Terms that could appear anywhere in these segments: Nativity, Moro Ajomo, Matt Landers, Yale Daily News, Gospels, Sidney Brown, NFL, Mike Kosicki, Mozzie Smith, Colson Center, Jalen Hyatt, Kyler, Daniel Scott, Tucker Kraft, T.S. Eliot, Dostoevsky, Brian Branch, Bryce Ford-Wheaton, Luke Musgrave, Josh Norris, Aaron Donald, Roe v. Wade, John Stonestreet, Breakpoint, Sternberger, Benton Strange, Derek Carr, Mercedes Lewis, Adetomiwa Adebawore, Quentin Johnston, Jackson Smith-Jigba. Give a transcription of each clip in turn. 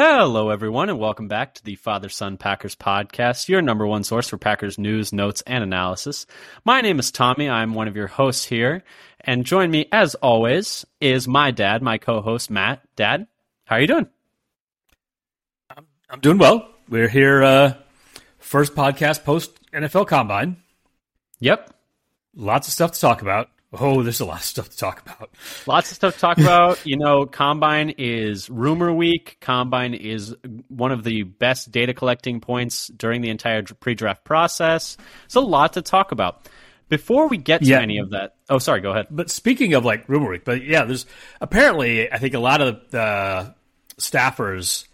Hello, everyone, and welcome back to the Father-Son Packers podcast, your number one source for Packers news, notes, and analysis. My name is Tommy. I'm one of your hosts here, and join me, as always, is my dad, my co-host, Matt. Dad, how are you doing? I'm doing well. We're here, first podcast post-NFL Combine. Yep. Lots of stuff to talk about. Oh, there's a lot of stuff to talk about. Lots of stuff to talk about. You know, Combine is rumor week. Combine is one of the best data collecting points during the entire pre-draft process. It's a lot to talk about. Before we get to any of that... Oh, sorry, go ahead. But speaking of, like, rumor week, but yeah, there's apparently, I think a lot of the staffers,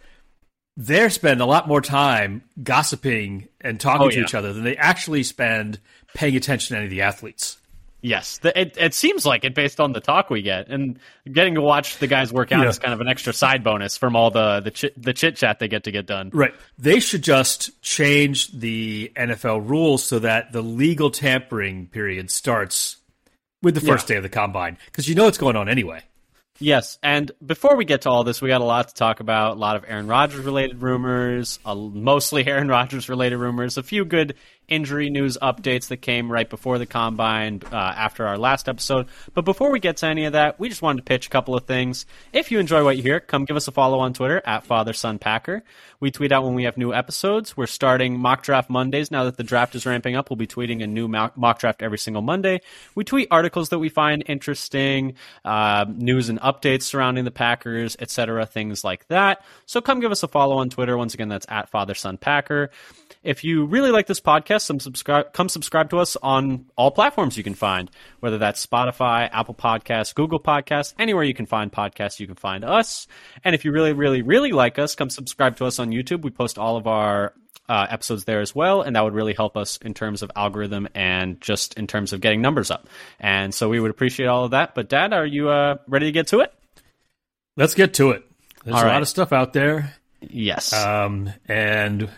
they spend a lot more time gossiping and talking to each other than they actually spend paying attention to any of the athletes. Yes, it seems like it based on the talk we get, and getting to watch the guys work out is kind of an extra side bonus from all the chit chat they get to get done. Right, they should just change the NFL rules so that the legal tampering period starts with the first day of the Combine, because you know what's going on anyway. Yes, and before we get to all this, we got a lot to talk about. A lot of Aaron Rodgers-related rumors, mostly Aaron Rodgers-related rumors, a few good injury news updates that came right before the Combine after our last episode. But before we get to any of that, we just wanted to pitch a couple of things. If you enjoy what you hear, come give us a follow on Twitter at FatherSonPacker. We tweet out when we have new episodes. We're starting Mock Draft Mondays. Now that the draft is ramping up, we'll be tweeting a new mock draft every single Monday. We tweet articles that we find interesting, news and updates surrounding the Packers, etc., things like that. So come give us a follow on Twitter. Once again, that's at FatherSonPacker. If you really like this podcast, come subscribe to us on all platforms you can find, whether that's Spotify, Apple Podcasts, Google Podcasts, anywhere you can find podcasts, you can find us. And if you really, really, really like us, come subscribe to us on YouTube. We post all of our episodes there as well, and that would really help us in terms of algorithm and just in terms of getting numbers up. And so we would appreciate all of that. But Dad, are you ready to get to it? Let's get to it. There's a lot of stuff out there. Yes. And...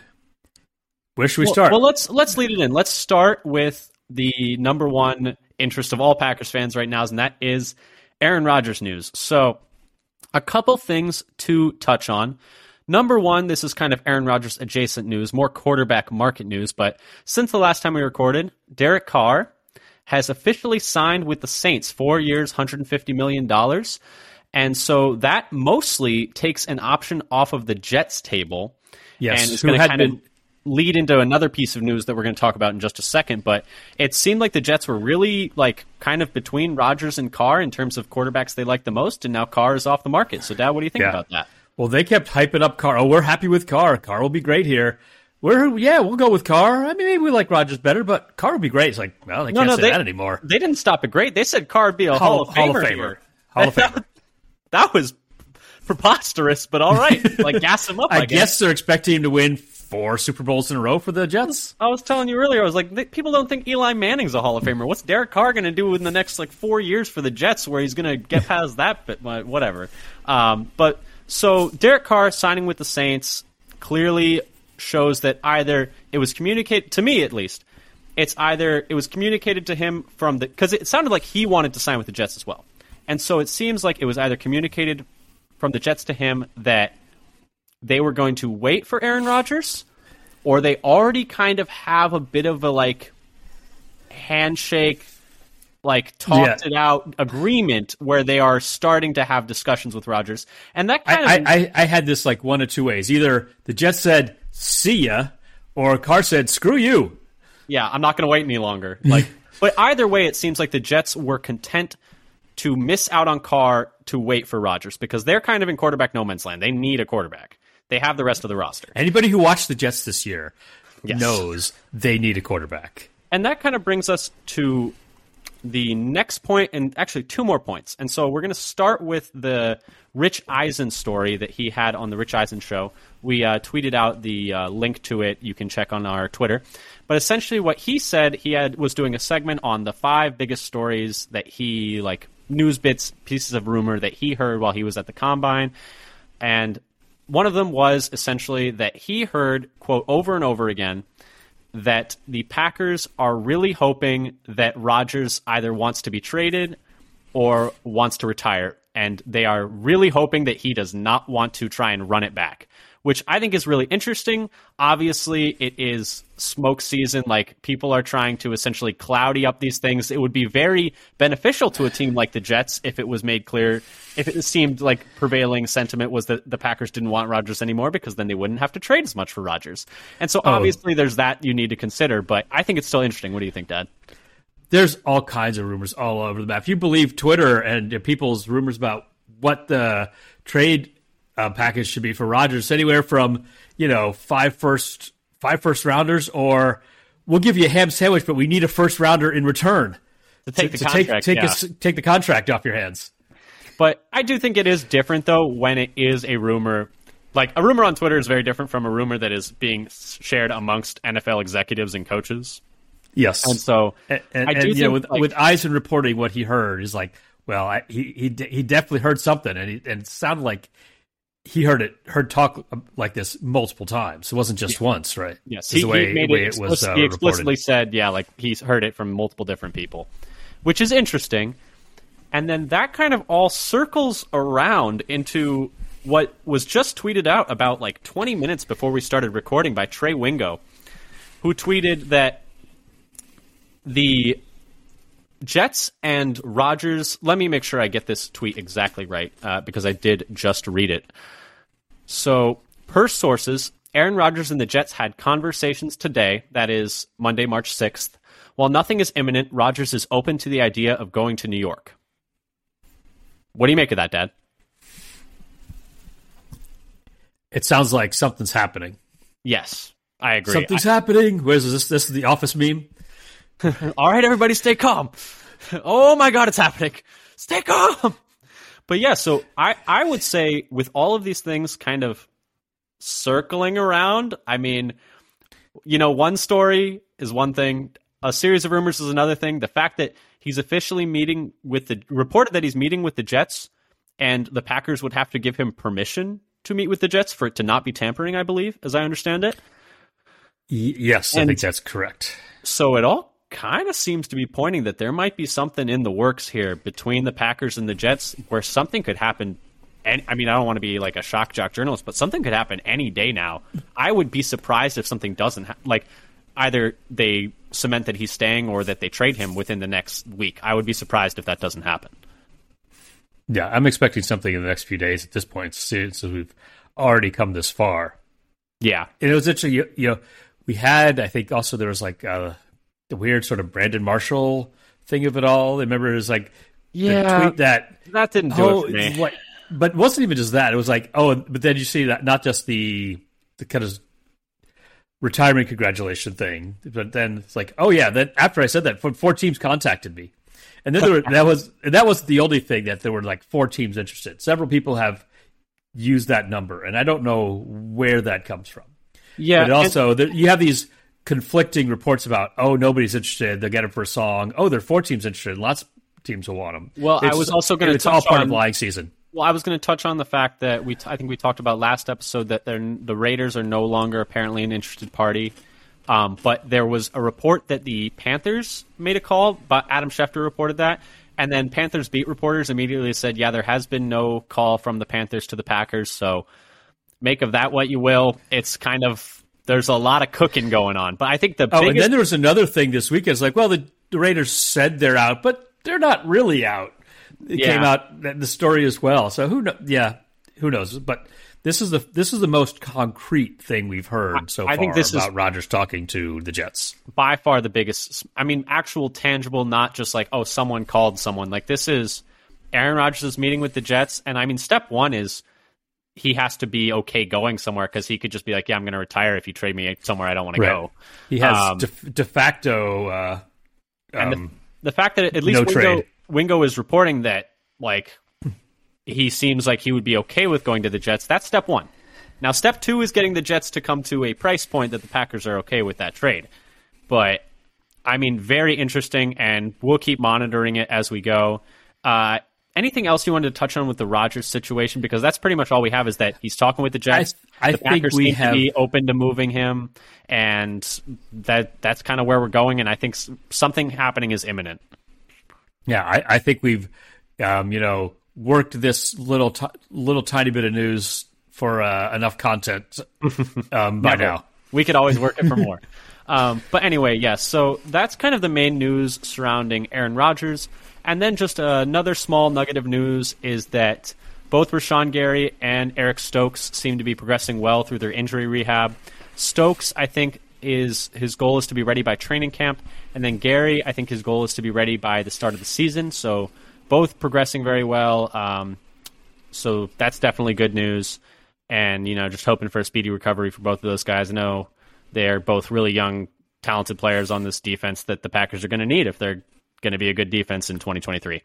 where should we start? Well, let's lead it in. Let's start with the number one interest of all Packers fans right now, and that is Aaron Rodgers news. So a couple things to touch on. Number one, this is kind of Aaron Rodgers adjacent news, more quarterback market news. But since the last time we recorded, Derek Carr has officially signed with the Saints, 4 years, $150 million. And so that mostly takes an option off of the Jets table. Yes, and it's going to kind of lead into another piece of news that we're going to talk about in just a second, but it seemed like the Jets were really like kind of between Rodgers and Carr in terms of quarterbacks they like the most, and now Carr is off the market. So, Dad, what do you think about that? Well, they kept hyping up Carr. Oh, we're happy with Carr. Carr will be great here. We'll go with Carr. I mean, maybe we like Rodgers better, but Carr will be great. It's like, well, they can't say that anymore. They didn't stop at great. They said Carr would be a Hall of Famer. Hall of Famer. That was preposterous, but all right. Like, gas him up. I guess they're expecting him to win 4 Super Bowls in a row for the Jets. I was telling you earlier, I was like, people don't think Eli Manning's a Hall of Famer. What's Derek Carr going to do in the next 4 years for the Jets where he's going to get past that, but whatever. But so Derek Carr signing with the Saints clearly shows that either it was communicated, to me at least, it's either it was communicated to him from the, because it sounded like he wanted to sign with the Jets as well. And so it seems like it was either communicated from the Jets to him that they were going to wait for Aaron Rodgers, or they already kind of have a bit of a handshake, talked it out agreement where they are starting to have discussions with Rodgers. And that I had this one of two ways. Either the Jets said, see ya, or Carr said, screw you. Yeah, I'm not going to wait any longer. But either way, it seems like the Jets were content to miss out on Carr to wait for Rodgers because they're kind of in quarterback no man's land. They need a quarterback. They have the rest of the roster. Anybody who watched the Jets this year knows they need a quarterback. And that kind of brings us to the next point, and actually 2 more points. And so we're going to start with the Rich Eisen story that he had on the Rich Eisen show. We tweeted out the link to it. You can check on our Twitter. But essentially what he said, was doing a segment on the 5 biggest stories that he news bits, pieces of rumor that he heard while he was at the Combine. And one of them was essentially that he heard, quote, over and over again, that the Packers are really hoping that Rodgers either wants to be traded or wants to retire. and they are really hoping that he does not want to try and run it back, which I think is really interesting. Obviously, it is smoke season. Like, people are trying to essentially cloudy up these things. It would be very beneficial to a team like the Jets if it was made clear, if it seemed like prevailing sentiment was that the Packers didn't want Rodgers anymore, because then they wouldn't have to trade as much for Rodgers. And so obviously there's that you need to consider, but I think it's still interesting. What do you think, Dad? There's all kinds of rumors all over the map. If you believe Twitter and people's rumors about what the trade package should be for Rodgers, anywhere from, you know, five first rounders, or we'll give you a ham sandwich, but we need a first rounder in return to take the contract, take the contract off your hands. But I do think it is different, though, when it is a rumor. Like, a rumor on Twitter is very different from a rumor that is being shared amongst NFL executives and coaches. Yes. And so, and I do think, you know, with Eisen reporting what he heard, is like, well, he definitely heard something, and it sounded like he heard talk like this multiple times. It wasn't just once, right? Yes. He explicitly said, like, he's heard it from multiple different people, which is interesting. And then that kind of all circles around into what was just tweeted out about like 20 minutes before we started recording by Trey Wingo, who tweeted that the Jets and Rodgers, let me make sure I get this tweet exactly right, because I did just read it. So, per sources, Aaron Rodgers and the Jets had conversations today, that is Monday, March 6th. While nothing is imminent, Rodgers is open to the idea of going to New York. What do you make of that, Dad? It sounds like something's happening. Yes, I agree. Something's happening. Where's this? This is the Office meme. All right, everybody, stay calm. Oh my God, it's happening. Stay calm. But yeah, so I would say with all of these things kind of circling around, I mean, you know, one story is one thing, a series of rumors is another thing. The fact that he's officially meeting with the reported that he's meeting with the Jets, and the Packers would have to give him permission to meet with the Jets for it to not be tampering, I believe, as I understand it. Yes, I think that's correct. So it all kind of seems to be pointing that there might be something in the works here between the Packers and the Jets where something could happen. And I mean, I don't want to be like a shock jock journalist, but something could happen any day now. I would be surprised if something doesn't like either they cement that he's staying or that they trade him within the next week. I would be surprised if that doesn't happen. Yeah, I'm expecting something in the next few days at this point, since we've already come this far. Yeah. And it was actually, you know, we had, I think, also there was like the weird sort of Brandon Marshall thing of it all. I remember it was like the tweet that didn't do it for me. Like, but it wasn't even just that. It was like, but then you see that not just the kind of retirement congratulation thing, but then it's like, then after I said that, four teams contacted me, and then that was the only thing that there were like four teams interested. Several people have used that number, and I don't know where that comes from. Yeah, but also you have these conflicting reports about nobody's interested. They'll get him for a song. There are four teams interested. Lots of teams will want him. Well, I was also going to. It's all part of lying season. Well, I was going to touch on the fact that I think we talked about last episode that the Raiders are no longer apparently an interested party. But there was a report that the Panthers made a call. But Adam Schefter reported that, and then Panthers beat reporters immediately said, "Yeah, there has been no call from the Panthers to the Packers." So. Make of that what you will. It's kind of there's a lot of cooking going on, but I think the biggest... and then there was another thing this weekend. It's like, well, the Raiders said they're out, but they're not really out. It came out the story as well. So who knows? But this is the most concrete thing we've heard so far about Rodgers talking to the Jets. By far the biggest. I mean, actual tangible, not just like someone called someone. Like this is Aaron Rodgers' meeting with the Jets, and I mean, step one is. He has to be okay going somewhere because he could just be like, I'm going to retire if you trade me somewhere I don't want to go. He has de facto... and the fact that at least Wingo is reporting that like he seems like he would be okay with going to the Jets, that's step one. Now, step two is getting the Jets to come to a price point that the Packers are okay with that trade. But, I mean, very interesting, and we'll keep monitoring it as we go. Anything else you wanted to touch on with the Rodgers situation? Because that's pretty much all we have is that he's talking with the Jets. I think we have to be open to moving him, and that's kind of where we're going. And I think something happening is imminent. Yeah, I think we've, worked this little tiny bit of news for enough content by now. We could always work it for more. But anyway, yes, so that's kind of the main news surrounding Aaron Rodgers. And then just another small nugget of news is that both Rashawn Gary and Eric Stokes seem to be progressing well through their injury rehab. Stokes, I think, his goal is to be ready by training camp. And then Gary, I think his goal is to be ready by the start of the season. So both progressing very well. So that's definitely good news. And, you know, just hoping for a speedy recovery for both of those guys. I know they're both really young, talented players on this defense that the Packers are going to need if they're going to be a good defense in 2023.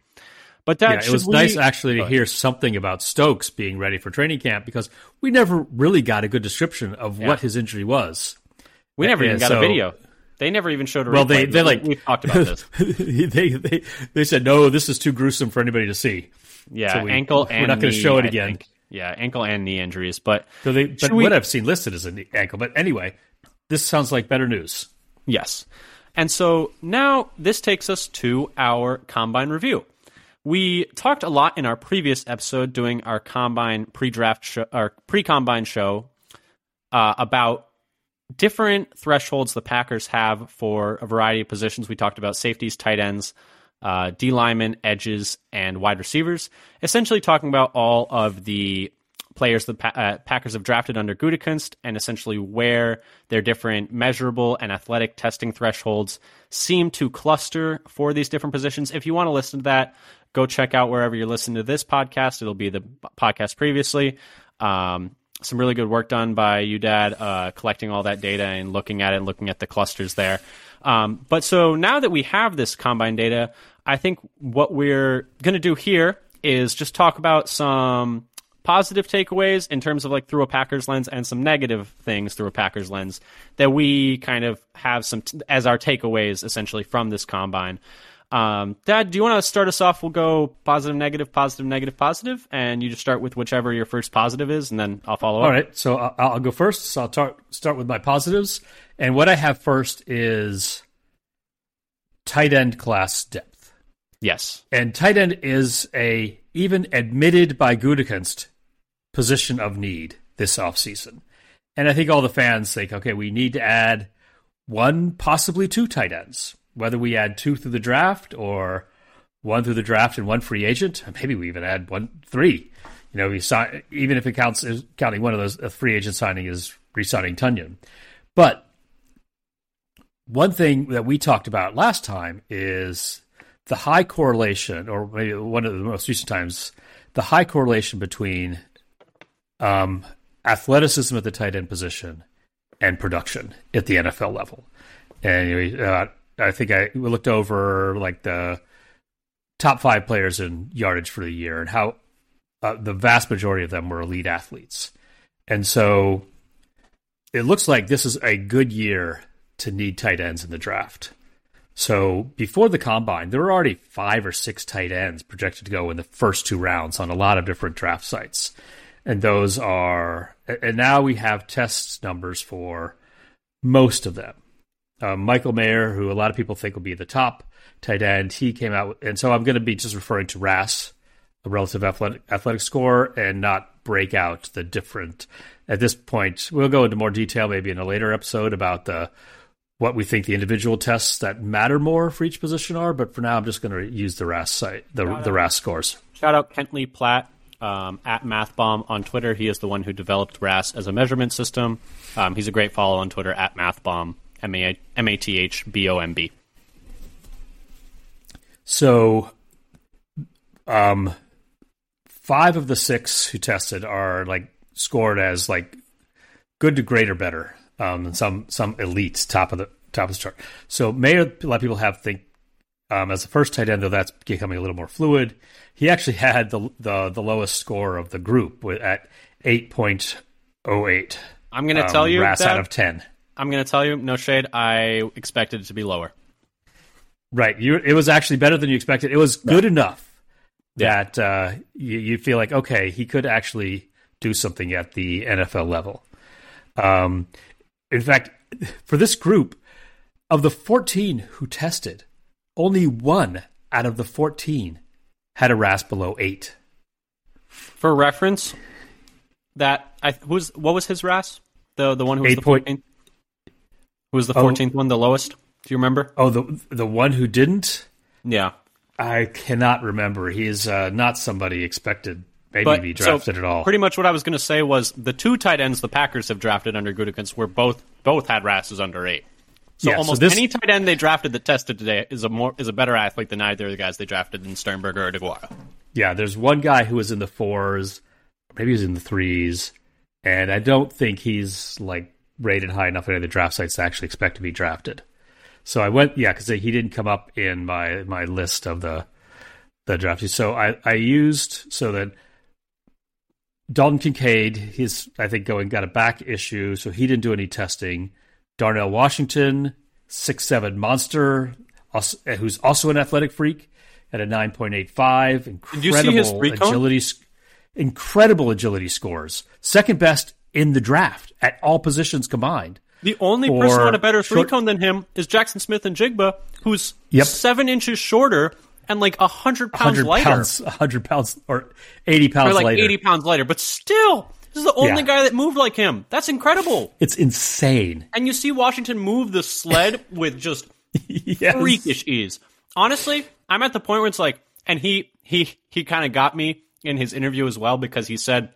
But that it was nice actually to hear something about Stokes being ready for training camp, because we never really got a good description of what his injury was. We never even got a video. They never even showed a replay. Well, we talked about this. They said, no, this is too gruesome for anybody to see. Yeah, so ankle and knee. We're not going to show it again. Yeah, ankle and knee injuries. But what I've seen listed is an ankle. But anyway, this sounds like better news. Yes. And so now this takes us to our Combine review. We talked a lot in our previous episode doing our Combine pre-draft show, our pre-Combine show, about different thresholds the Packers have for a variety of positions. We talked about safeties, tight ends, D linemen, edges, and wide receivers, essentially talking about all of the players the Packers have drafted under Gutekunst and essentially where their different measurable and athletic testing thresholds seem to cluster for these different positions. If you want to listen to that, go check out wherever you're listening to this podcast. It'll be the podcast previously. Some really good work done by you, Dad, collecting all that data and looking at it and looking at the clusters there. But so now that we have this Combine data, I think what we're going to do here is just talk about some positive takeaways in terms of like through a Packers lens and some negative things through a Packers lens that we kind of have some as our takeaways essentially from this Combine. Dad, do you want to start us off? We'll go positive, negative, positive, negative, positive, and you just start with whichever your first positive is, and then I'll follow up. All right, so I'll go first. So I'll start with my positives, and what I have first is tight end class depth. Yes. And tight end is a, even admitted by Gutekunst, position of need this offseason. And I think all the fans think, okay, we need to add one, possibly two tight ends. Whether we add two through the draft or one through the draft and one free agent, maybe we even add three. You know, we sign, even if it counts as counting one of those, a free agent signing is re-signing Tunyon. But one thing that we talked about last time is the high correlation, or maybe one of the most recent times, the high correlation between athleticism at the tight end position and production at the NFL level. And I think we looked over like the top five players in yardage for the year and how the vast majority of them were elite athletes. And so it looks like this is a good year to need tight ends in the draft. So before the Combine, there were already 5 or 6 tight ends projected to go in the first 2 rounds on a lot of different draft sites. And those are, and now we have test numbers for most of them. Michael Mayer, who a lot of people think will be the top tight end, he came out, and so I'm going to be just referring to RAS, a relative athletic score, and not break out the different. At this point, we'll go into more detail maybe in a later episode about what we think the individual tests that matter more for each position are. But for now, I'm just going to use the RAS site, the RAS scores. Shout out Kentley Platt at MathBomb on Twitter. He is the one who developed RAS as a measurement system. He's a great follow on Twitter at MathBomb. MathBomb. So 5 of the 6 who tested are like scored as like good to great or better, and some elites top of the chart. So Mayer, a lot of people think as the first tight end, though that's becoming a little more fluid. He actually had the lowest score of the group at 8.08. I'm going to tell you RAS out of 10. I'm going to tell you, no shade, I expected it to be lower. Right. It was actually better than you expected. It was good enough that you feel like, okay, he could actually do something at the NFL level. In fact, for this group, of the 14 who tested, only 1 out of the 14 had a RAS below 8. For reference, what was his RAS? The one who was the 14th one, the lowest? Do you remember? Oh, the one who didn't? Yeah. I cannot remember. He is not somebody expected maybe to be drafted at all. Pretty much what I was going to say was the two tight ends the Packers have drafted under Gutekunst were both had RASs under 8. So yeah, any tight end they drafted that tested today is a better athlete than either of the guys they drafted in Sternberger or DeGuara. Yeah, there's one guy who was in the 4s, maybe he was in the 3s, and I don't think he's rated high enough at the draft sites to actually expect to be drafted. So I went, because he didn't come up in my list of the draftees. So I used Dalton Kincaid, he's I think got a back issue, so he didn't do any testing. Darnell Washington, 6'7" monster, who's also an athletic freak, at a 9.85. Incredible agility scores. Second best in the draft at all positions combined. The only person on a better three cone than him is Jackson Smith-Jigba, who's 7 inches shorter and 100 pounds lighter. 100 pounds or 80 pounds or lighter. 80 pounds lighter, but still. This is the only guy that moved like him. That's incredible. It's insane. And you see Washington move the sled with just freakish ease. Honestly, I'm at the point where it's and he kind of got me in his interview as well, because he said,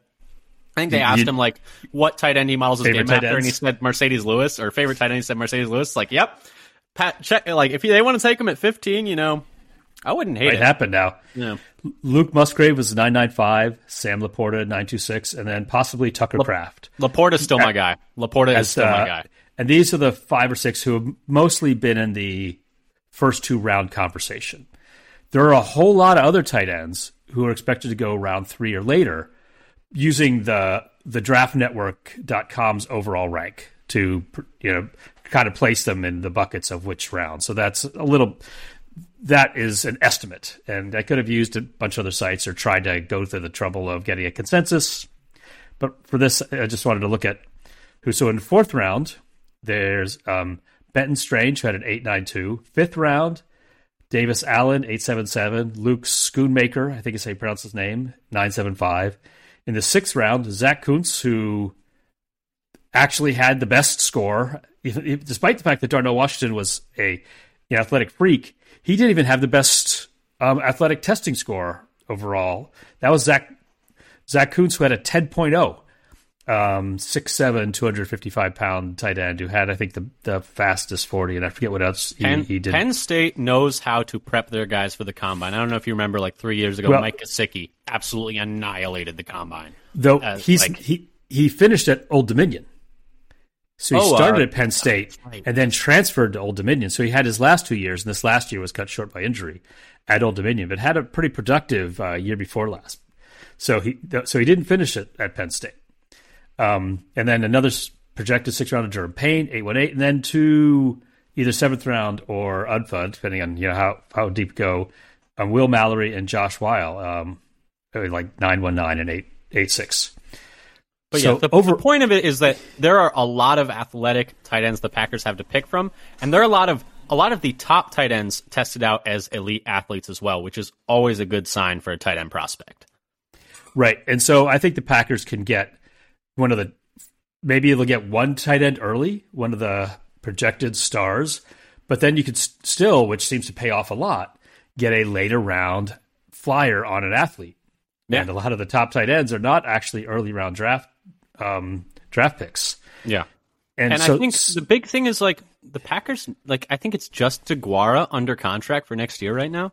I think they asked him what tight end he models his game after, and he said Mercedes Lewis, or favorite tight end, he said Mercedes Lewis. It's yep. Pat, check, if they want to take him at 15, I wouldn't hate it. It happened now. Yeah. Luke Musgrave was 995, Sam Laporta 926, and then possibly Tucker Kraft. Laporta's still my guy. My guy. And these are the 5 or 6 who have mostly been in the first 2-round conversation. There are a whole lot of other tight ends who are expected to go round 3 or later, using the draftnetwork.com's overall rank to kind of place them in the buckets of which round. So that's a little. That is an estimate, and I could have used a bunch of other sites or tried to go through the trouble of getting a consensus. But for this, I just wanted to look at who. So in the 4th round, there's Benton Strange, who had an 8.92. 5th round, Davis Allen, 8.77. Luke Schoonmaker, I think is how you pronounce his name, 9.75. In the 6th round, Zach Kuntz, who actually had the best score, despite the fact that Darnell Washington was a athletic freak. He didn't even have the best athletic testing score overall. That was Zach Kuntz, who had a 10.0, 6'7", 255-pound tight end, who had, I think, the fastest 40, and I forget what else he did. Penn State knows how to prep their guys for the combine. I don't know if you remember, 3 years ago, Mike Kosicki absolutely annihilated the combine. Though he finished at Old Dominion. So he started at Penn State and then transferred to Old Dominion. So he had his last 2 years, and this last year was cut short by injury at Old Dominion, but had a pretty productive year before last. So he didn't finish it at Penn State. And then another projected 6th round of Durham Payne, 8.18, and then to either 7th round or UDFA, depending on how deep go, Will Mallory and Josh Weil, 9.19 and 8.86. But the point of it is that there are a lot of athletic tight ends the Packers have to pick from, and there are a lot of the top tight ends tested out as elite athletes as well, which is always a good sign for a tight end prospect. Right, and so I think the Packers can get maybe they'll get one tight end early, one of the projected stars, but then you could still, which seems to pay off a lot, get a later round flyer on an athlete. Yeah. And a lot of the top tight ends are not actually early round draft picks. Yeah. And so, I think the big thing is the Packers, I think it's just DeGuara under contract for next year right now.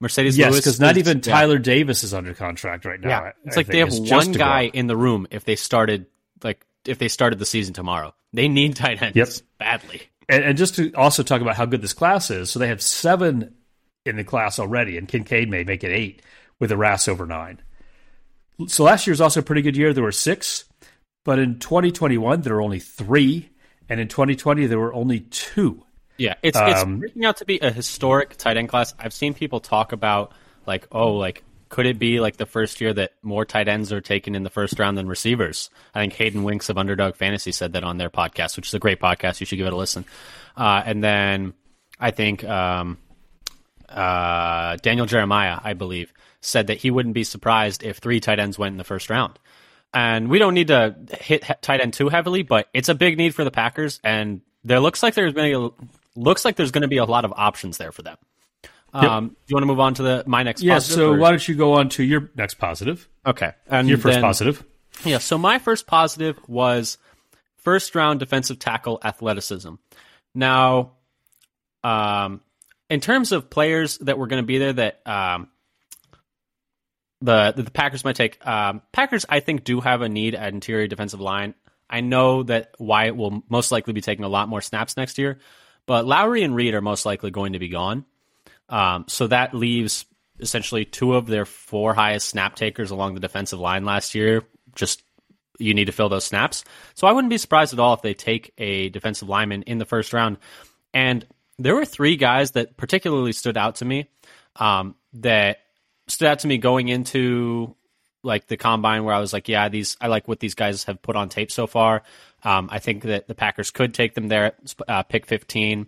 Mercedes Lewis. Yes, because not even Tyler Davis is under contract right now. Yeah. It's they have one guy in the room if they started the season tomorrow. They need tight ends badly. And just to also talk about how good this class is, so they have 7 in the class already, and Kincaid may make it 8 with a RAS over 9. So last year was also a pretty good year. There were 6, but in 2021 there were only 3, and in 2020 there were only 2. Yeah, it's turning out to be a historic tight end class. I've seen people talk about could it be the first year that more tight ends are taken in the 1st round than receivers? I think Hayden Winks of Underdog Fantasy said that on their podcast, which is a great podcast. You should give it a listen. And then I think Daniel Jeremiah, I believe, said that he wouldn't be surprised if 3 tight ends went in the first round. And we don't need to hit tight end too heavily, but it's a big need for the Packers, and there looks like there's going to be a lot of options there for them. Yep. Do you want to move on to my next positive? Yeah, so why don't you go on to your next positive? Okay. And your first positive. Yeah, so my first positive was first-round defensive tackle athleticism. Now, in terms of players that were going to be there that the Packers might take, Packers, I think, do have a need at interior defensive line. I know that Wyatt will most likely be taking a lot more snaps next year, but Lowry and Reed are most likely going to be gone. So that leaves essentially 2 of their 4 highest snap takers along the defensive line last year. Just you need to fill those snaps. So I wouldn't be surprised at all if they take a defensive lineman in the first round. And there were 3 guys that particularly stood out to me, going into like the combine, where I was like, yeah, I like what these guys have put on tape so far. I think that the Packers could take them there at pick 15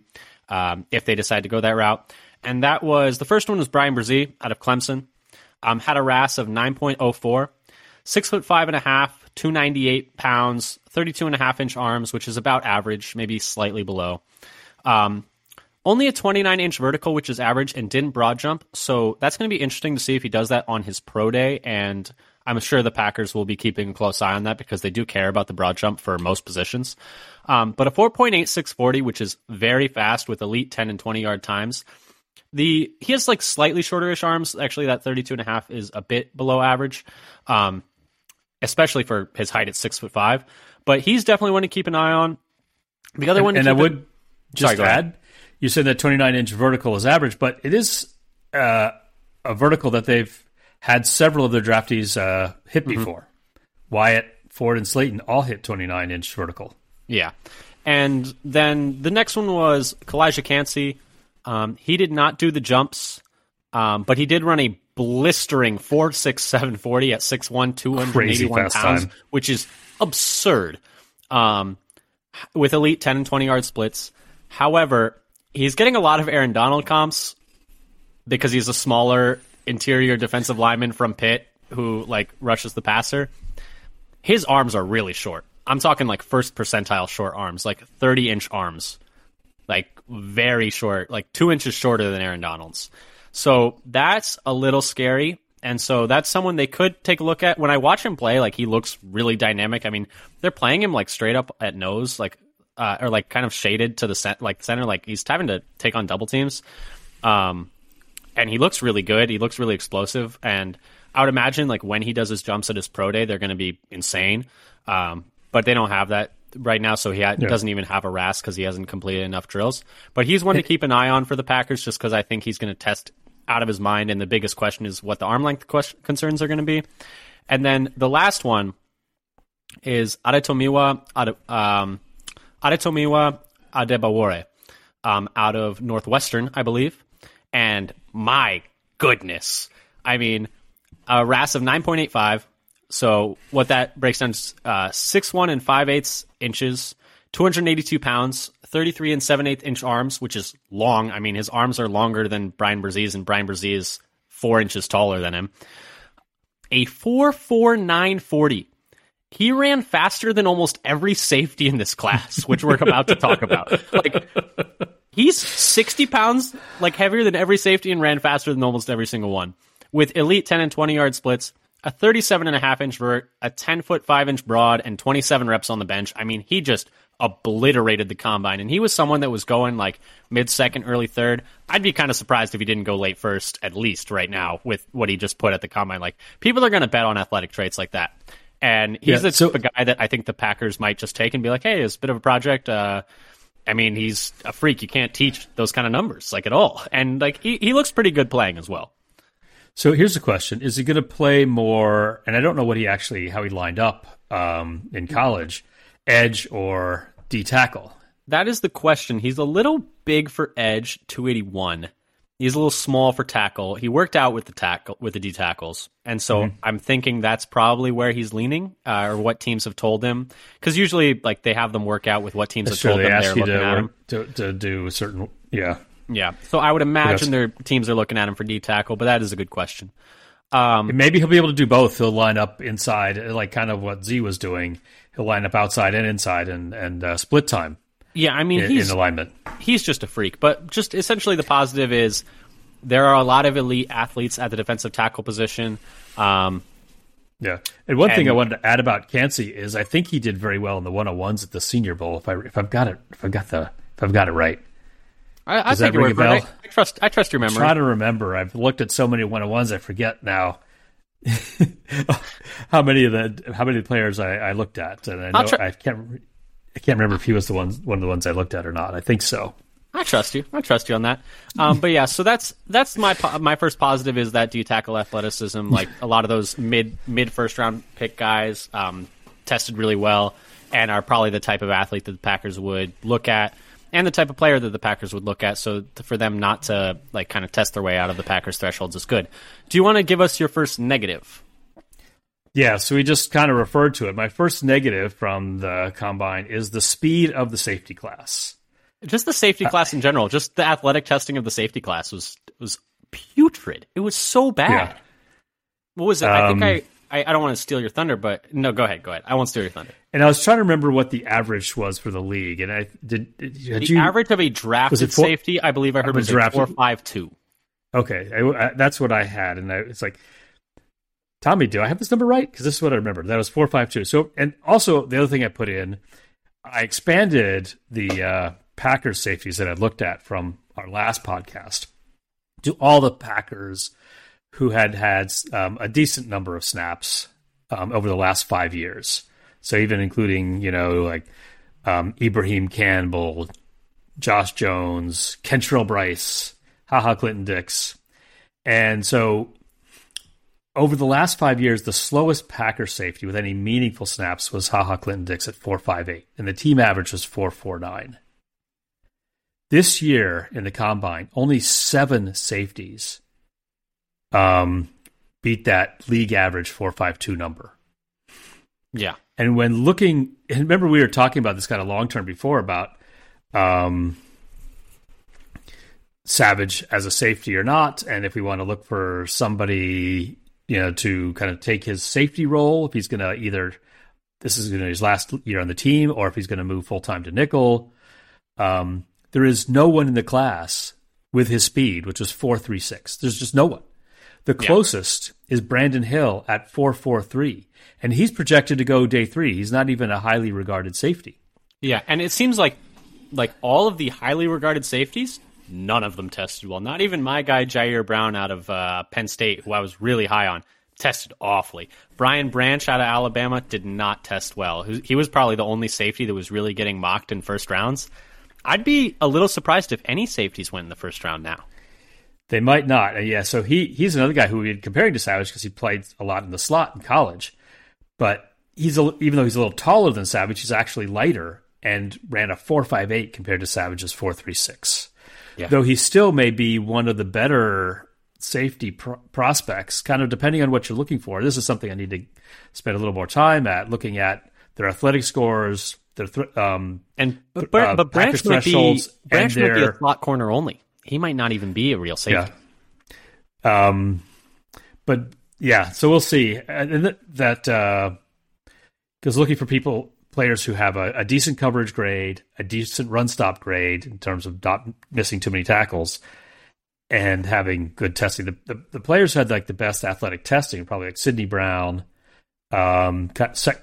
if they decide to go that route. And that was, the first one was Bryan Bresee out of Clemson. Had a RAS of 9.04, 6'5.5", 298 pounds, 32.5-inch arms, which is about average, maybe slightly below. Only a 29-inch vertical, which is average, and didn't broad jump. So that's going to be interesting to see if he does that on his pro day. And I'm sure the Packers will be keeping a close eye on that because they do care about the broad jump for most positions. But a 4.8640, which is very fast with elite 10 and 20-yard times. He has like slightly shorterish arms. Actually, that 32.5 is a bit below average, especially for his height at 6'5". But he's definitely one to keep an eye on. The other one, and I would just add, you said that 29-inch vertical is average, but it is a vertical that they've had several of their draftees hit before. Mm-hmm. Wyatt, Ford, and Slayton all hit 29-inch vertical. Yeah, and then the next one was Kalijah Cansey. He did not do the jumps, but he did run a blistering 4.6740 at 6'1", 281 pounds, which is absurd, with elite 10 and 20-yard splits. However, he's getting a lot of Aaron Donald comps because he's a smaller interior defensive lineman from Pitt who like rushes the passer. His arms are really short. I'm talking like first percentile short arms, like 30-inch arms. Like very short, like 2 inches shorter than Aaron Donald's. So that's a little scary. And so that's someone they could take a look at. When I watch him play, like he looks really dynamic. I mean, they're playing him like straight up at nose, like or like kind of shaded to the center. Like he's having to take on double teams. And he looks really good. He looks really explosive. And I would imagine like when he does his jumps at his pro day, they're going to be insane. But they don't have that right now, so he doesn't even have a RAS because he hasn't completed enough drills. But he's one to keep an eye on for the Packers just because I think he's going to test out of his mind, and the biggest question is what the arm length concerns are going to be. And then the last one is Adetomiwa Adebawore out of Northwestern, I believe. And my goodness. I mean, a RAS of 9.85, so what that breaks down is 6'1 and 5/8 inches, 282 pounds, 33 and 7/8 inch arms, which is long. I mean, his arms are longer than Bryan Bresee's, and Bryan Bresee is 4 inches taller than him. A 4.4940. He ran faster than almost every safety in this class, which we're about to talk about. Like, he's 60 pounds like heavier than every safety and ran faster than almost every single one. With elite 10 and 20-yard splits, a 37.5-inch vert, a 10-foot 5-inch broad, and 27 reps on the bench. I mean, he just obliterated the combine, and he was someone that was going like mid-second, early third. I'd be kind of surprised if he didn't go late first, at least right now, with what he just put at the combine. Like, people are going to bet on athletic traits like that, and he's the type of guy that I think the Packers might just take and be like, hey, it's a bit of a project. I mean, he's a freak. You can't teach those kind of numbers like at all, and like he looks pretty good playing as well. So here's the question: is he going to play more? And I don't know what he actually how he lined up in college, edge or D tackle. That is the question. He's a little big for edge, 281. He's a little small for tackle. He worked out with the D tackles, and so I'm thinking that's probably where he's leaning, or what teams have told him. Because usually, like they have them work out with what teams have told them they're looking at him to do a certain Yeah. So I would imagine their teams are looking at him for D tackle, but that is a good question. Maybe he'll be able to do both. He'll line up inside, like kind of what Z was doing. He'll line up outside and inside and split time. Yeah, I mean, he's in alignment. He's just a freak. But just essentially the positive is there are a lot of elite athletes at the defensive tackle position. Yeah. And one thing I wanted to add about Kansi is I think he did very well in the 101s at the Senior Bowl. If I've got it right. I think it worked. I trust your memory. I try to remember. I've looked at so many 101s, I forget now how many players I looked at, and I can't remember if he was one of the ones I looked at or not. I think so. I trust you. I trust you on that. But yeah, so that's my first positive is that do you tackle athleticism? Like a lot of those mid first round pick guys tested really well and are probably the type of athlete that the Packers would look at. And the type of player that the Packers would look at, so for them not to like kind of test their way out of the Packers' thresholds is good. Do you want to give us your first negative? Yeah, so we just kind of referred to it. My first negative from the Combine is the speed of the safety class. Just the safety class in general. Just the athletic testing of the safety class was putrid. It was so bad. Yeah. What was it? I don't want to steal your thunder, but no, go ahead. I won't steal your thunder. And I was trying to remember what the average was for the league. And I did the average of a drafted safety, I believe I heard was 4.52. Okay. That's what I had. And it's like, Tommy, do I have this number right? Because this is what I remember. That was 4.52. So, and also the other thing I put in, I expanded the Packers safeties that I looked at from our last podcast to all the Packers who had a decent number of snaps over the last 5 years. So even including, Ibrahim Campbell, Josh Jones, Kentrell Bryce, HaHa Clinton-Dix. And so over the last 5 years, the slowest Packer safety with any meaningful snaps was HaHa Clinton-Dix at 4.58, and the team average was 4.49. This year in the Combine, only 7 safeties beat that league average 4.52 number. Yeah. And when looking, and remember we were talking about this kind of long-term before about Savage as a safety or not, and if we want to look for somebody, to kind of take his safety role, if he's going to either, this is going to be his last year on the team, or if he's going to move full-time to nickel, there is no one in the class with his speed, which was 4.36. There's just no one. The closest is Brandon Hill at 4.43, and he's projected to go day 3. He's not even a highly regarded safety. Yeah, and it seems like all of the highly regarded safeties, none of them tested well. Not even my guy Jair Brown out of Penn State, who I was really high on, tested awfully. Brian Branch out of Alabama did not test well. He was probably the only safety that was really getting mocked in first rounds. I'd be a little surprised if any safeties went in the first round now. They might not. Yeah, so he's another guy who we've been comparing to Savage because he played a lot in the slot in college. But even though he's a little taller than Savage, he's actually lighter and ran a 4.58 compared to Savage's 4.36. Yeah. Though he still may be one of the better safety prospects, kind of depending on what you're looking for. This is something I need to spend a little more time at, looking at their athletic scores, but Branch might be a slot corner only. He might not even be a real safety. Yeah. But yeah, so we'll see. And that because looking for players who have a decent coverage grade, a decent run stop grade in terms of not missing too many tackles, and having good testing. The players who had like the best athletic testing, probably like Sidney Brown, project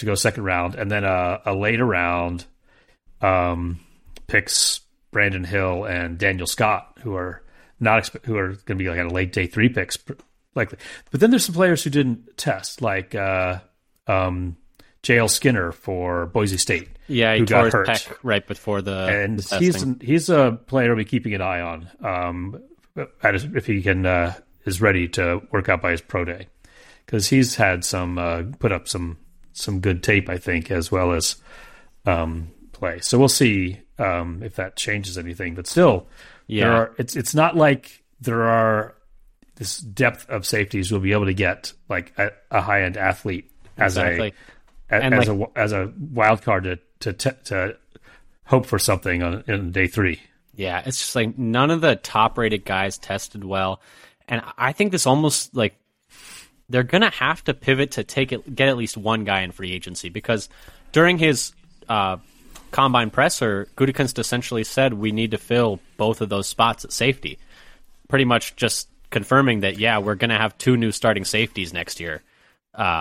to go second round, and then a later round picks Brandon Hill and Daniel Scott, who are going to be like a late day 3 picks likely. But then there's some players who didn't test, like J.L. Skinner for Boise State. Yeah, he tore his pec right before the testing. He's a player we'll be keeping an eye on if he can is ready to work out by his pro day, because he's had put up some good tape, I think, as well as play. So we'll see if that changes anything. But still, it's not like there are this depth of safeties we'll be able to get like a high end athlete as a wild card to hope for something in day 3. Yeah, it's just like none of the top rated guys tested well, and I think this almost like they're going to have to pivot to get at least one guy in free agency, because during his combine presser, Gutekunst essentially said we need to fill both of those spots at safety, pretty much just confirming that, yeah, we're going to have two new starting safeties next year, or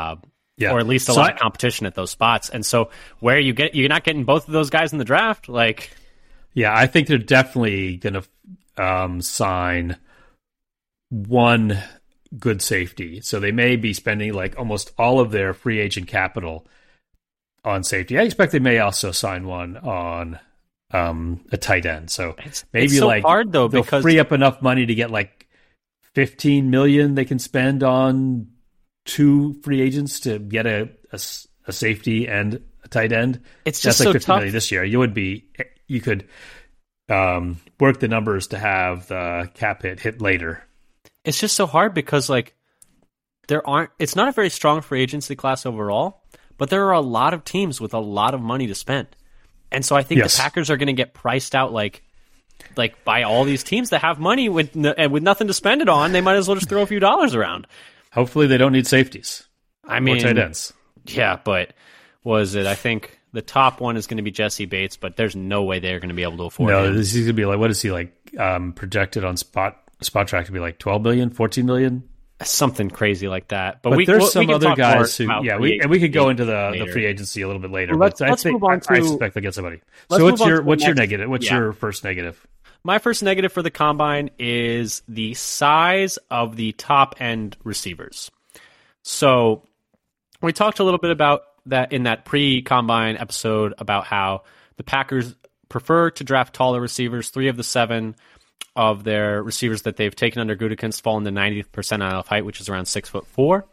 at least a lot of competition at those spots. And so where you're not getting both of those guys in the draft, like... Yeah, I think they're definitely going to sign one good safety. So they may be spending like almost all of their free agent capital on safety. I expect they may also sign one on a tight end. So it's hard, though, because free up enough money to get like $15 million they can spend on two free agents to get a safety and a tight end. It's just that's like $50 million this year. You could work the numbers to have the cap hit later. It's just so hard because like it's not a very strong free agency class overall, but there are a lot of teams with a lot of money to spend. And so I think the Packers are going to get priced out like by all these teams that have money with nothing to spend it on. They might as well just throw a few dollars around. Hopefully they don't need safeties. I mean, or tight ends. Yeah, but I think the top one is going to be Jesse Bates, but there's no way they're going to be able to afford him. This is going to be like, what is he like projected on Spot Track to be like $12 million, $14 million, something crazy like that. But there's some other guys who, we could go into the free agency a little bit later. Well, but let's move on to, I suspect they'll get somebody. So what's your negative? What's your first negative? My first negative for the combine is the size of the top end receivers. So we talked a little bit about that in that pre-combine episode about how the Packers prefer to draft taller receivers. 3 of the 7 of their receivers that they've taken under Gutekunst fall in the 90th percentile of height, which is around 6'4".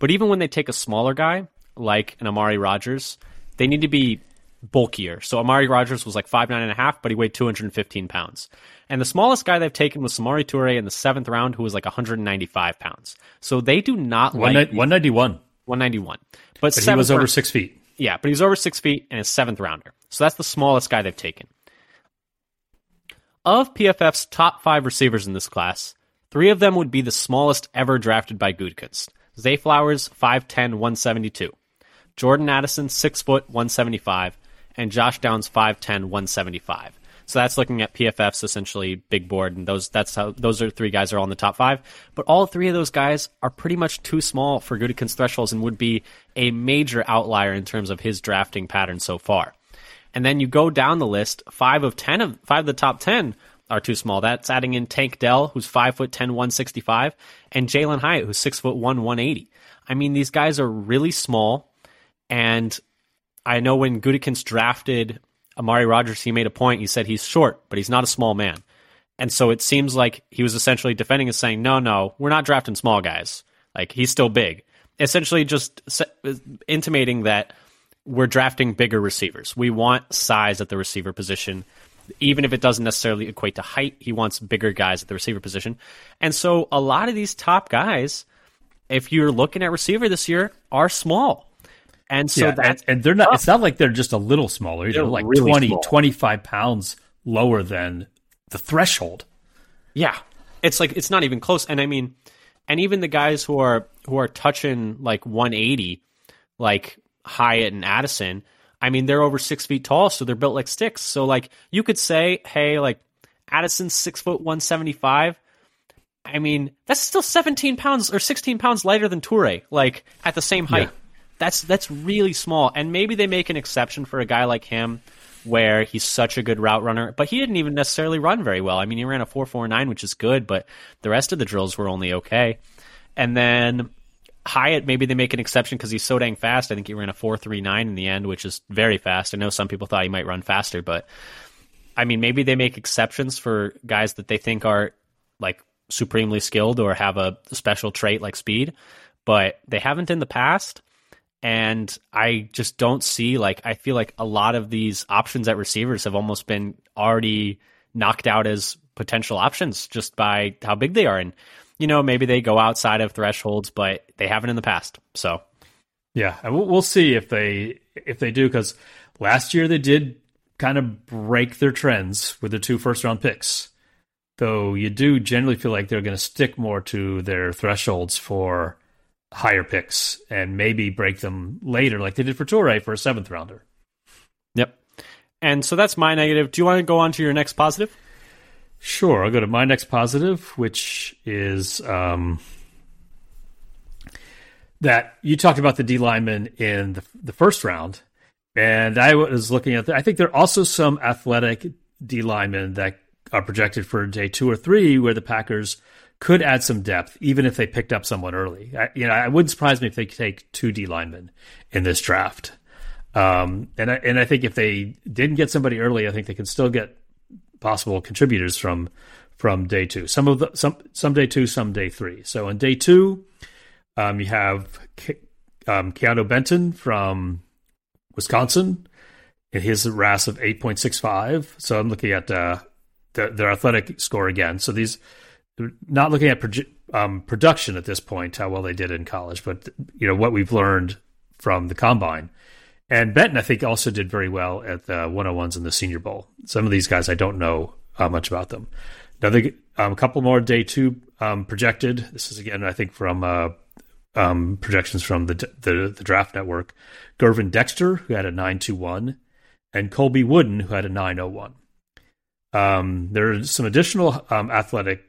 But even when they take a smaller guy, like an Amari Rodgers, they need to be bulkier. So Amari Rodgers was like 5'9.5", but he weighed 215 pounds. And the smallest guy they've taken was Samari Touré in the 7th round, who was like 195 pounds. So they do not 191. But he was over 6 feet. Yeah, but he's over 6 feet and a 7th rounder. So that's the smallest guy they've taken. Of PFF's top 5 receivers in this class, 3 of them would be the smallest ever drafted by Gutekunst. Zay Flowers, 5'10", 172. Jordan Addison, 6 foot, 175. And Josh Downs, 5'10", 175. So that's looking at PFF's essentially big board, and those are 3 guys are all in the top 5. But all 3 of those guys are pretty much too small for Gutekunst's thresholds and would be a major outlier in terms of his drafting pattern so far. And then you go down the list, 5 of the top 10 are too small. That's adding in Tank Dell, who's 5'10", 165, and Jalen Hyatt, who's 6'1", 180. I mean, these guys are really small, and I know when Gutekunst drafted Amari Rodgers, he made a point. He said he's short, but he's not a small man. And so it seems like he was essentially defending us, saying, no, we're not drafting small guys. Like, he's still big. Essentially just intimating that we're drafting bigger receivers. We want size at the receiver position. Even if it doesn't necessarily equate to height, he wants bigger guys at the receiver position. And so a lot of these top guys, if you're looking at receiver this year, are small. And so and they're not, it's not like they're just a little smaller. They're like really 25 pounds lower than the threshold. Yeah. It's like, it's not even close. And I mean, and even the guys who are touching like 180, like Hyatt and Addison, I mean, they're over 6 feet tall. So they're built like sticks. So like you could say, hey, like Addison's 6 foot 175. I mean, that's still 17 pounds or 16 pounds lighter than Touré, like at the same height. Yeah. That's really small, and maybe they make an exception for a guy like him where he's such a good route runner, but he didn't even necessarily run very well. I mean, he ran a 4.49, which is good, but the rest of the drills were only okay. And then Hyatt, maybe they make an exception because he's so dang fast. I think he ran a 4.39 in the end, which is very fast. I know some people thought he might run faster, but I mean, maybe they make exceptions for guys that they think are like supremely skilled or have a special trait like speed, but they haven't in the past. And I just don't see, like, I feel like a lot of these options at receivers have almost been already knocked out as potential options just by how big they are. And, you know, maybe they go outside of thresholds, but they haven't in the past. So, yeah, we'll see if they do, because last year they did kind of break their trends with their 2 first-round picks. Though you do generally feel like they're going to stick more to their thresholds for higher picks and maybe break them later like they did for Touré for a 7th rounder. Yep. And so that's my negative. Do you want to go on to your next positive? Sure. I'll go to my next positive, which is that you talked about the D linemen in the first round. And I was looking at I think there are also some athletic D linemen that are projected for day 2 or 3 where the Packers could add some depth, even if they picked up someone early. It wouldn't surprise me if they take 2 D linemen in this draft. And I think if they didn't get somebody early, I think they could still get possible contributors from day 2. Some day 2, some day 3. So on day 2, you have Keanu Benton from Wisconsin, and his RAS of 8.65. So I'm looking at their athletic score again. So these, not looking at production at this point, how well they did in college, but what we've learned from the combine. And Benton, I think, also did very well at the 101s in the Senior Bowl. Some of these guys, I don't know much about them. Another couple more day 2 projected. This is, again, I think from projections from the Draft Network. Gervin Dexter, who had a 9.21, and Colby Wooden, who had a 9.01. There are some additional athletic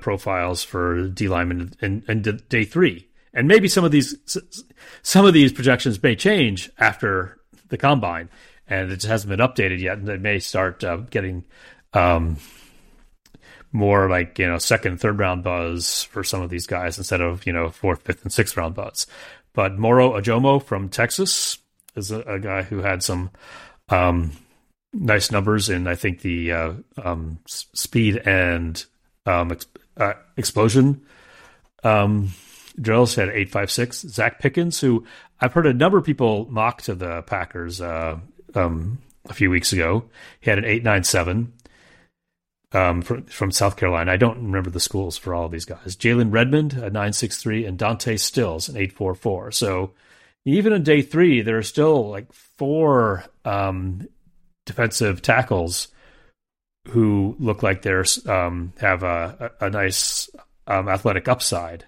profiles for D linemen in day 3, and maybe some of these projections may change after the combine, and it just hasn't been updated yet. And they may start getting more like 2nd, 3rd round buzz for some of these guys instead of 4th, 5th, and 6th round buzz. But Moro Ajomo from Texas is a guy who had some nice numbers in, I think, the speed and explosion drills. Had 8.56. Zach Pickens, who I've heard a number of people mock to the Packers a few weeks ago, he had an 8.97 from South Carolina. I don't remember the schools for all of these guys. Jalen Redmond, a 9.63, and Dante Stills, an 8.44. So even on day 3, there are still like 4 defensive tackles who look like they're have a nice athletic upside.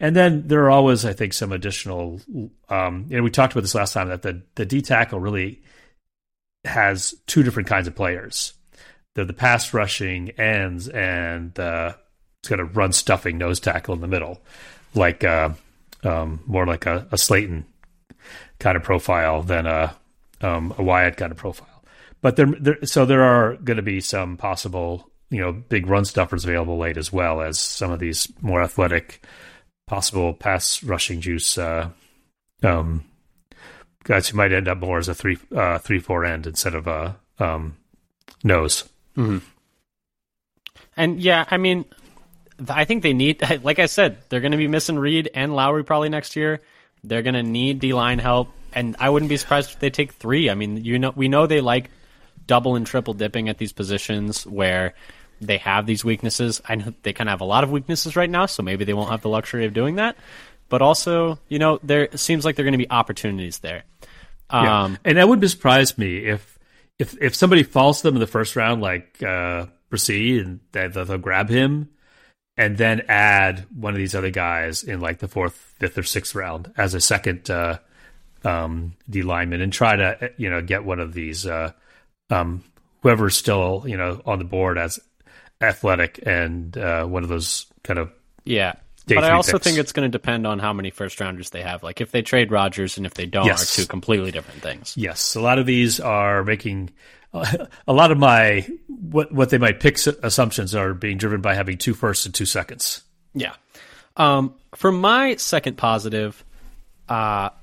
And then there are always, I think, some additional. We talked about this last time that the D tackle really has 2 different kinds of players. They're the pass rushing ends and it's kind of run stuffing nose tackle in the middle, like more like a Slayton kind of profile than a Wyatt kind of profile. But so there are going to be some possible, big run stuffers available late, as well as some of these more athletic, possible pass rushing juice guys who might end up more as a 3-4 end instead of a nose. Mm-hmm. And yeah, I mean, I think they need, like I said, they're going to be missing Reed and Lowry probably next year. They're going to need D line help, and I wouldn't be surprised if they take 3. I mean, we know they like double and triple dipping at these positions where they have these weaknesses. I know they kind of have a lot of weaknesses right now, so maybe they won't have the luxury of doing that. But also, there seems like there are going to be opportunities there. Yeah. And that would be surprised me if somebody falls to them in the first round, like Bresee, and they'll grab him and then add one of these other guys in like the 4th, 5th, or 6th round as a 2nd D lineman, and try to get one of these whoever's still on the board as athletic, and one of those kind of day 3 But I also think it's going to depend on how many first rounders they have. Like if they trade Rodgers and if they don't, yes, are 2 completely different things. Yes, a lot of these are making a lot of my what they might pick assumptions are being driven by having 2 firsts and 2 seconds. Yeah. For my 2nd positive,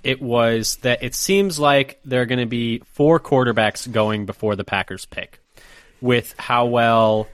it was that it seems like there are going to be 4 quarterbacks going before the Packers pick, with how well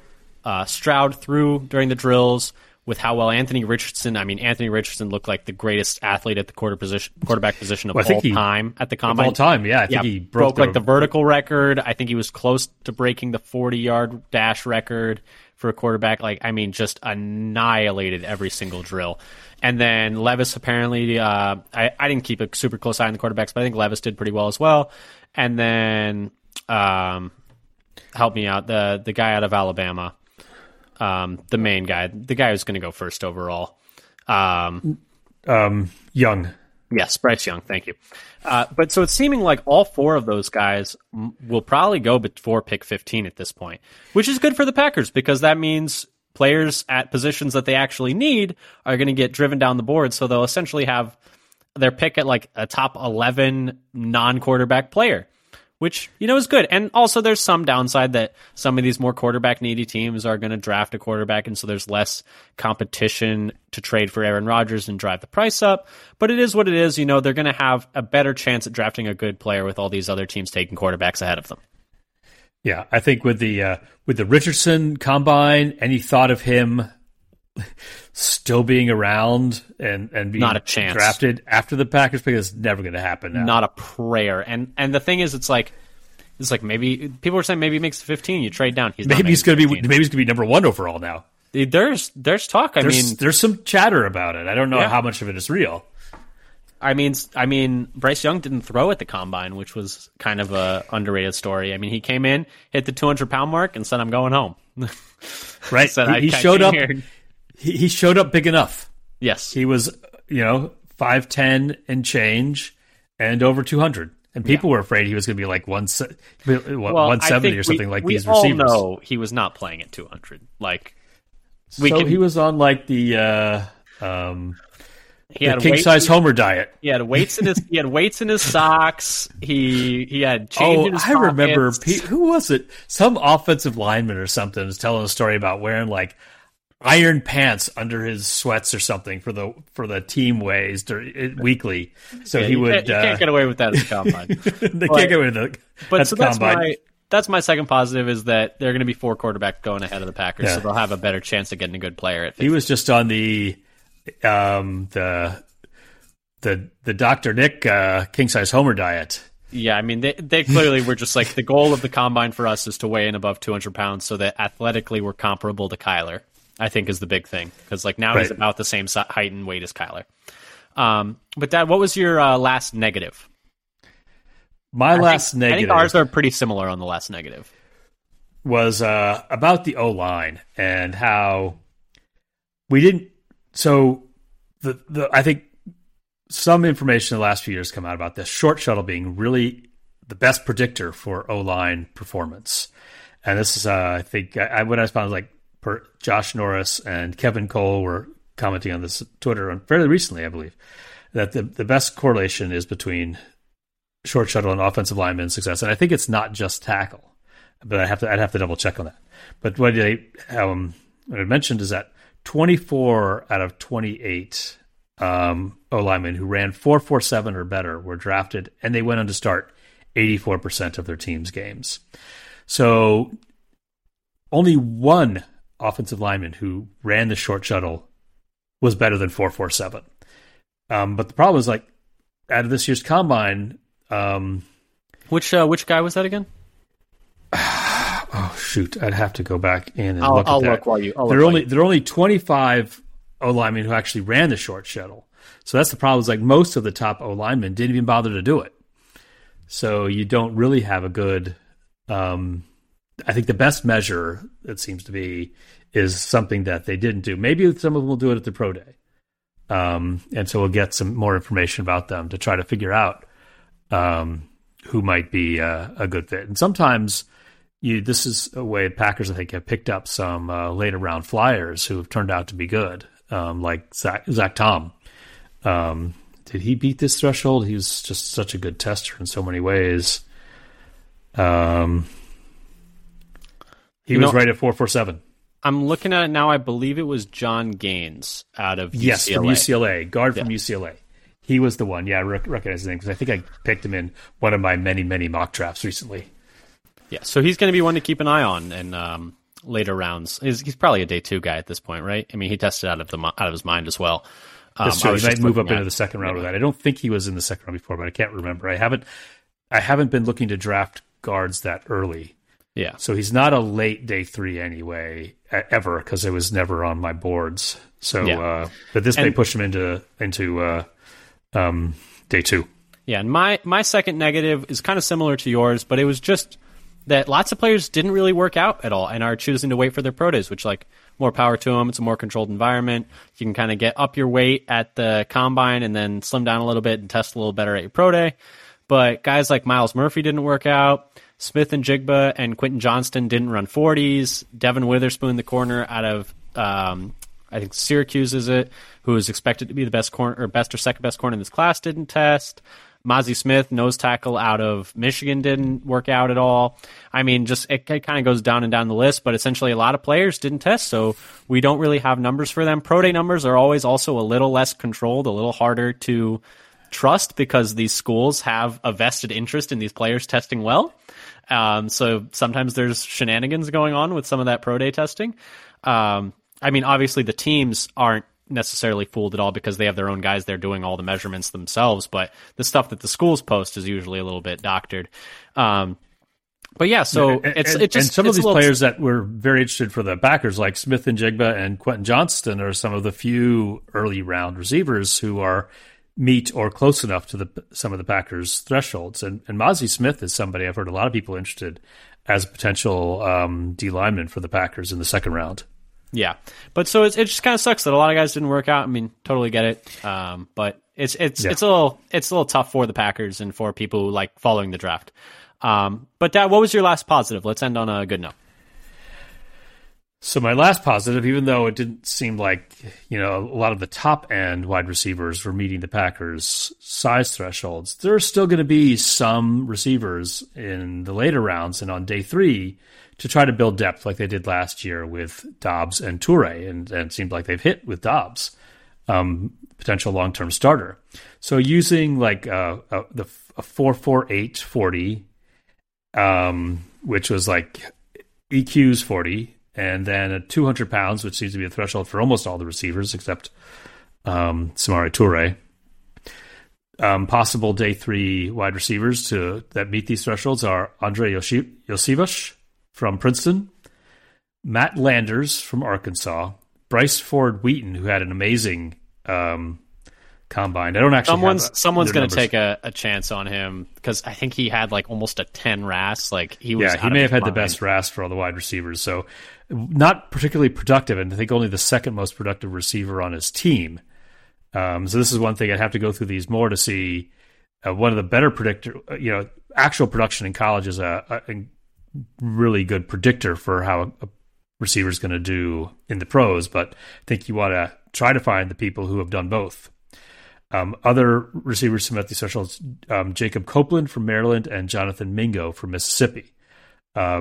Stroud threw during the drills, with how well Anthony Richardson. I mean, Anthony Richardson looked like the greatest athlete at the quarterback position of all time at the combine. Of all time, yeah. I think he broke like the vertical record. I think he was close to breaking the 40-yard dash record for a quarterback. Like, I mean, just annihilated every single drill. And then Levis apparently, I didn't keep a super close eye on the quarterbacks, but I think Levis did pretty well as well. And then, help me out, the guy out of Alabama. The main guy, the guy who's going to go first overall. Young. Yes, Bryce Young. Thank you. But so it's seeming like all four of those guys will probably go before pick 15 at this point, which is good for the Packers because that means players at positions that they actually need are going to get driven down the board. So they'll essentially have their pick at like a top 11 non-quarterback player, which, you know, is good. And also there's some downside that some of these more quarterback needy teams are going to draft a quarterback. And so there's less competition to trade for Aaron Rodgers and drive the price up. But it is what it is. You know, they're going to have a better chance at drafting a good player with all these other teams taking quarterbacks ahead of them. Yeah. I think with the Richardson combine, any thought of him still being around and being not a chance drafted after the Packers pick is never going to happen now. Not a prayer. And the thing is, it's like maybe people are saying maybe he makes 15. You trade down. Maybe he's going to be number 1 overall now. There's talk. There's some chatter about it. I don't know how much of it is real. I mean, Bryce Young didn't throw at the combine, which was kind of a underrated story. I mean, he came in, hit the 200-pound mark, and said, "I'm going home." Right? Said, he showed up. He showed up big enough. Yes, he was, 5'10" and change, and over 200. And people were afraid he was going to be like 170 or something like these receivers. We all know he was not playing at 200. Like, he was on like the. He had king size Homer diet. He had weights in his socks. He had change in his pockets. I remember who was it? Some offensive lineman or something was telling a story about wearing like iron pants under his sweats or something for the team weighs weekly. So he would. You can't get away with that at the combine. Can't get away with that. But so that's my second positive is that there are going to be four quarterbacks going ahead of the Packers, so they'll have a better chance of getting a good player. He was just on the. The Dr. Nick king size Homer diet. Yeah, I mean they clearly were just like the goal of the combine for us is to weigh in above 200 pounds so that athletically we're comparable to Kyler. I think is the big thing because like now he's about the same height and weight as Kyler. But Dad, what was your last negative? I think ours are pretty similar on the last negative. Was about the O-line and how we didn't. So I think some information in the last few years come out about this short shuttle being really the best predictor for O-line performance. And this is, I think, when I found like Josh Norris and Kevin Cole were commenting on this Twitter fairly recently, I believe, that the best correlation is between short shuttle and offensive lineman success. And I think it's not just tackle, but I'd have to double check on that. But what I mentioned is that 24 out of 28 O-linemen who ran 4.47 or better were drafted, and they went on to start 84% of their team's games. So only one offensive lineman who ran the short shuttle was better than 4.47. But the problem is, like, out of this year's combine... which guy was that again? Oh shoot! I'd have to go back in and look at that. I'll look while you. There are only 25 O linemen who actually ran the short shuttle. So that's the problem. Is like most of the top O linemen didn't even bother to do it. So you don't really have a good. I think the best measure it seems to be is something that they didn't do. Maybe some of them will do it at the pro day, and so we'll get some more information about them to try to figure out who might be a good fit. And sometimes. This is a way Packers, I think, have picked up some later round flyers who have turned out to be good, like Zach Tom. Did he beat this threshold? He was just such a good tester in so many ways. He was right at 4.47. I'm looking at it now. I believe it was John Gaines out of UCLA. Yes, from UCLA, from UCLA. He was the one. Yeah, I recognize his name because I think I picked him in one of my many, many mock drafts recently. Yeah, so he's going to be one to keep an eye on in later rounds. He's probably a day 2 guy at this point, right? I mean, he tested out of his mind as well. So he might move up into the second round with that. I don't think he was in the second round before, but I can't remember. I haven't been looking to draft guards that early. Yeah, so he's not a late day 3 anyway, ever, because it was never on my boards. So, but this may push him into day 2. Yeah, and my second negative is kind of similar to yours, but it was just. That lots of players didn't really work out at all and are choosing to wait for their pro days, which like more power to him. It's a more controlled environment. You can kind of get up your weight at the combine and then slim down a little bit and test a little better at your pro day. But guys like Myles Murphy didn't work out. Smith and Jigba and Quentin Johnston didn't run 40s. Devin Witherspoon, the corner out of, I think Syracuse is it, who is expected to be the best corner or best or second best corner in this class, didn't test. Mozzie Smith, nose tackle out of Michigan, didn't work out at all. I mean, just it kind of goes down and down the list, but essentially a lot of players didn't test, so we don't really have numbers for them. Pro day numbers are always also a little less controlled, a little harder to trust because these schools have a vested interest in these players testing well. So sometimes there's shenanigans going on with some of that pro day testing. I mean, obviously the teams aren't necessarily fooled at all because they have their own guys there doing all the measurements themselves, but the stuff that the schools post is usually a little bit doctored. But yeah, so some of these players that were very interested for the Packers, like Smith and Jigba and Quentin Johnston, are some of the few early round receivers who are meet or close enough to some of the Packers thresholds. And Mozzie Smith is somebody I've heard a lot of people interested as a potential D lineman for the Packers in the second round. Yeah, but so it just kind of sucks that a lot of guys didn't work out. I mean, totally get it. But it's a little tough for the Packers and for people who like following the draft. But Dad, what was your last positive? Let's end on a good note. So my last positive, even though it didn't seem like, you know, a lot of the top end wide receivers were meeting the Packers' size thresholds, there are still going to be some receivers in the later rounds and on day 3 to try to build depth like they did last year with Dobbs and Touré, and it seemed like they've hit with Dobbs, potential long-term starter. So using like a 4.48 40, which was like EQ's 40, and then at 200 pounds, which seems to be the threshold for almost all the receivers except Samari Touré. Possible day 3 wide receivers that meet these thresholds are Andre Yosivash from Princeton, Matt Landers from Arkansas, Bryce Ford-Wheaton, who had an amazing combine. I don't actually. Someone's going to take a chance on him because I think he had like almost a 10 RAS. Like he was. Yeah, he may have had the best RAS for all the wide receivers. So not particularly productive, and I think only the second most productive receiver on his team. So this is one thing I'd have to go through these more to see. One of the better predictor, you know, actual production in college is a really good predictor for how a receiver is going to do in the pros, but I think you want to try to find the people who have done both. Other receivers who met these thresholds, Jacob Copeland from Maryland and Jonathan Mingo from Mississippi,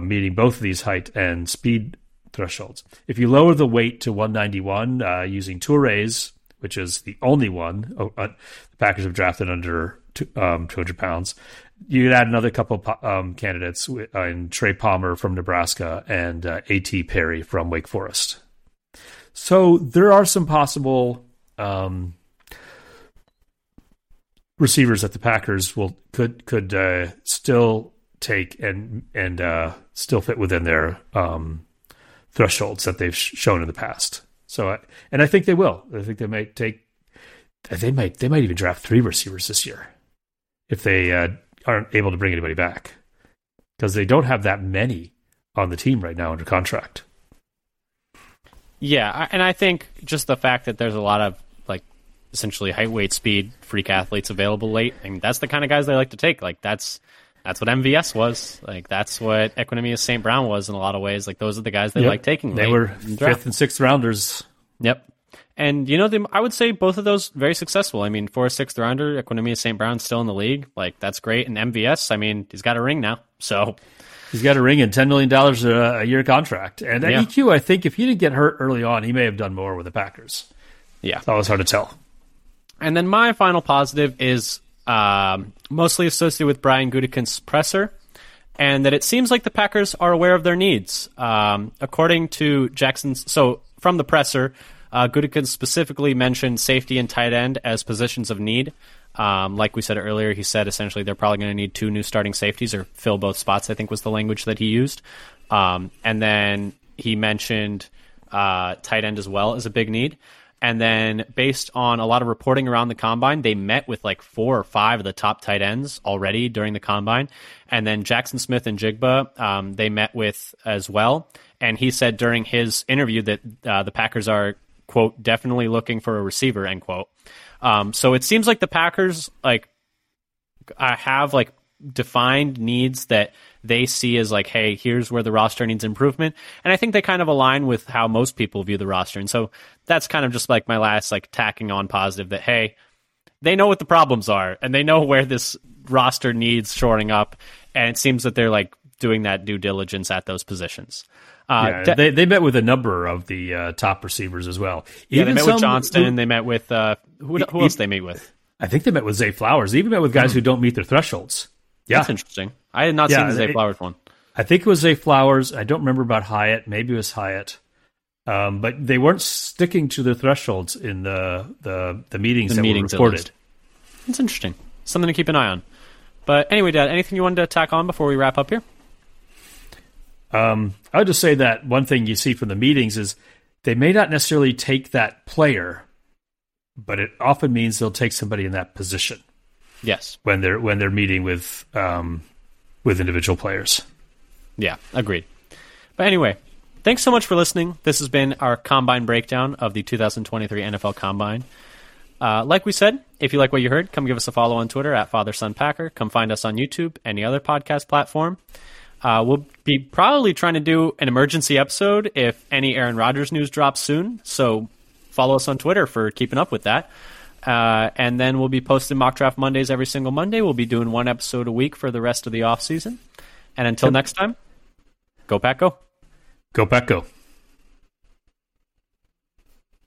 meeting both of these height and speed thresholds. If you lower the weight to 191 using Touré's, which is the only one the Packers have drafted under 200 pounds, you'd add another couple of candidates in Trey Palmer from Nebraska and A.T. Perry from Wake Forest. So there are some possible receivers that the Packers could still take and still fit within their thresholds that they've shown in the past. So and I think they will. I think they might they might even draft 3 receivers this year if they aren't able to bring anybody back, because they don't have that many on the team right now under contract. Yeah, and I think just the fact that there's a lot of like essentially height, weight, speed freak athletes available late, and that's the kind of guys they like to take. Like that's what MVS was. Like that's what Equanimeous St. Brown was in a lot of ways. Like those are the guys they like taking. They were 5th and 6th rounders. Yep. And, you know, I would say both of those very successful. I mean, for a 6th rounder, Equanimeous St. Brown's still in the league. Like, that's great. And MVS, I mean, he's got a ring now. So he's got a ring and $10 million a year contract. And at EQ, I think if he didn't get hurt early on, he may have done more with the Packers. Yeah. It's always hard to tell. And then my final positive is mostly associated with Brian Gutekunst's presser, and that it seems like the Packers are aware of their needs. According to Jackson's, so from the presser, Gutekunst specifically mentioned safety and tight end as positions of need. Like we said earlier, he said essentially they're probably going to need 2 new starting safeties or fill both spots, I think was the language that he used. And then he mentioned tight end as well as a big need. And then based on a lot of reporting around the combine, they met with like 4 or 5 of the top tight ends already during the combine. And then Jackson Smith and Jigba, they met with as well. And he said during his interview that the Packers are, quote, definitely looking for a receiver, end quote. So it seems like the Packers have defined needs that they see as like, hey, here's where the roster needs improvement. And I think they kind of align with how most people view the roster. And so that's kind of just like my last tacking on positive that, hey, they know what the problems are and they know where this roster needs shoring up. And it seems that they're doing that due diligence at those positions. They met with a number of the top receivers as well. They met with Johnston. They met with who else they meet with? I think they met with Zay Flowers. They even met with guys who don't meet their thresholds. Yeah. That's interesting. I had not seen the Zay Flowers one. I think it was Zay Flowers. I don't remember about Hyatt. Maybe it was Hyatt. But they weren't sticking to their thresholds in the meetings that were reported. That's interesting. Something to keep an eye on. But anyway, Dad, anything you wanted to tack on before we wrap up here? I would just say that one thing you see from the meetings is they may not necessarily take that player, but it often means they'll take somebody in that position. Yes, when they're meeting with individual players. Yeah, agreed. But anyway, thanks so much for listening. This has been our combine breakdown of the 2023 NFL Combine. Like we said, if you like what you heard, come give us a follow on Twitter at Father-Son Packer. Come find us on YouTube, any other podcast platform. We'll be probably trying to do an emergency episode if any Aaron Rodgers news drops soon. So follow us on Twitter for keeping up with that. And then we'll be posting mock draft Mondays every single Monday. We'll be doing one episode a week for the rest of the off season. And until next time, go Pack Go. Go Pack Go.